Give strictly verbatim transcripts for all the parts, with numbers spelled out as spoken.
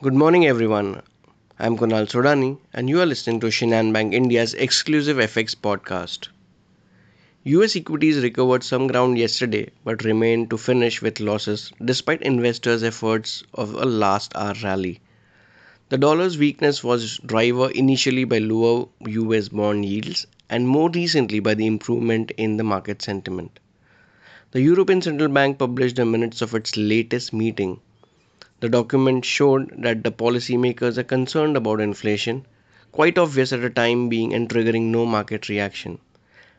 Good morning everyone, I'm Kunal Sodani and you are listening to Shinhan Bank India's exclusive F X podcast. U S equities recovered some ground yesterday but remained to finish with losses despite investors' efforts of a last hour rally. The dollar's weakness was driven initially by lower U S bond yields and more recently by the improvement in the market sentiment. The European Central Bank published the minutes of its latest meeting. The document showed that the policymakers are concerned about inflation, quite obvious at a time being and triggering no market reaction.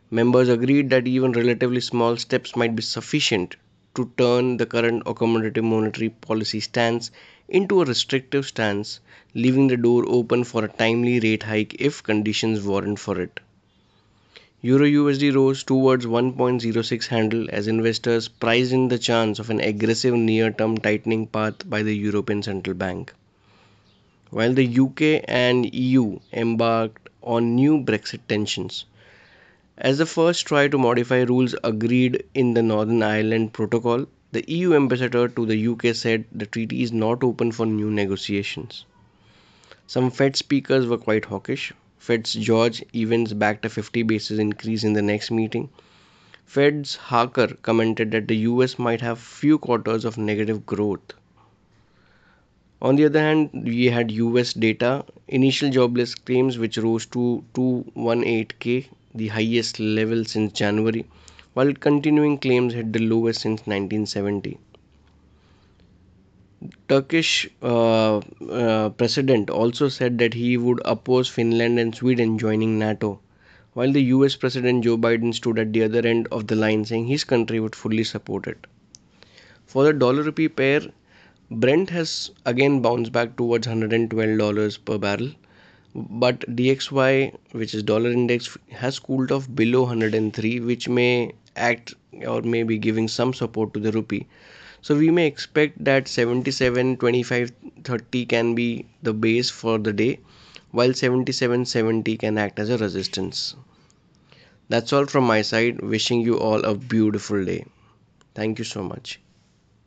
Members agreed that even relatively small steps might be sufficient to turn the current accommodative monetary policy stance into a restrictive stance, leaving the door open for a timely rate hike if conditions warrant for it. Euro U S D rose towards one point oh six handle as investors priced in the chance of an aggressive near-term tightening path by the European Central Bank. While the U K and E U embarked on new Brexit tensions, as the first try to modify rules agreed in the Northern Ireland Protocol, the E U ambassador to the U K said the treaty is not open for new negotiations. Some Fed speakers were quite hawkish. Fed's George Evans backed a fifty basis increase in the next meeting. Fed's Harker commented that the U S might have few quarters of negative growth. On the other hand, we had U S data, initial jobless claims which rose to two hundred eighteen thousand, the highest level since January, while continuing claims hit the lowest since nineteen seventy. Turkish uh, uh, president also said that he would oppose Finland and Sweden joining NATO, while the U S President Joe Biden stood at the other end of the line saying his country would fully support it. For the dollar-rupee pair, Brent has again bounced back towards one hundred twelve dollars per barrel, but D X Y, which is dollar index, has cooled off below one hundred three, which may act or may be giving some support to the rupee. So we may expect that seventy-seven twenty-five thirty can be the base for the day, while seventy-seven seventy can act as a resistance. That's all from my side. Wishing you all a beautiful day. Thank you so much.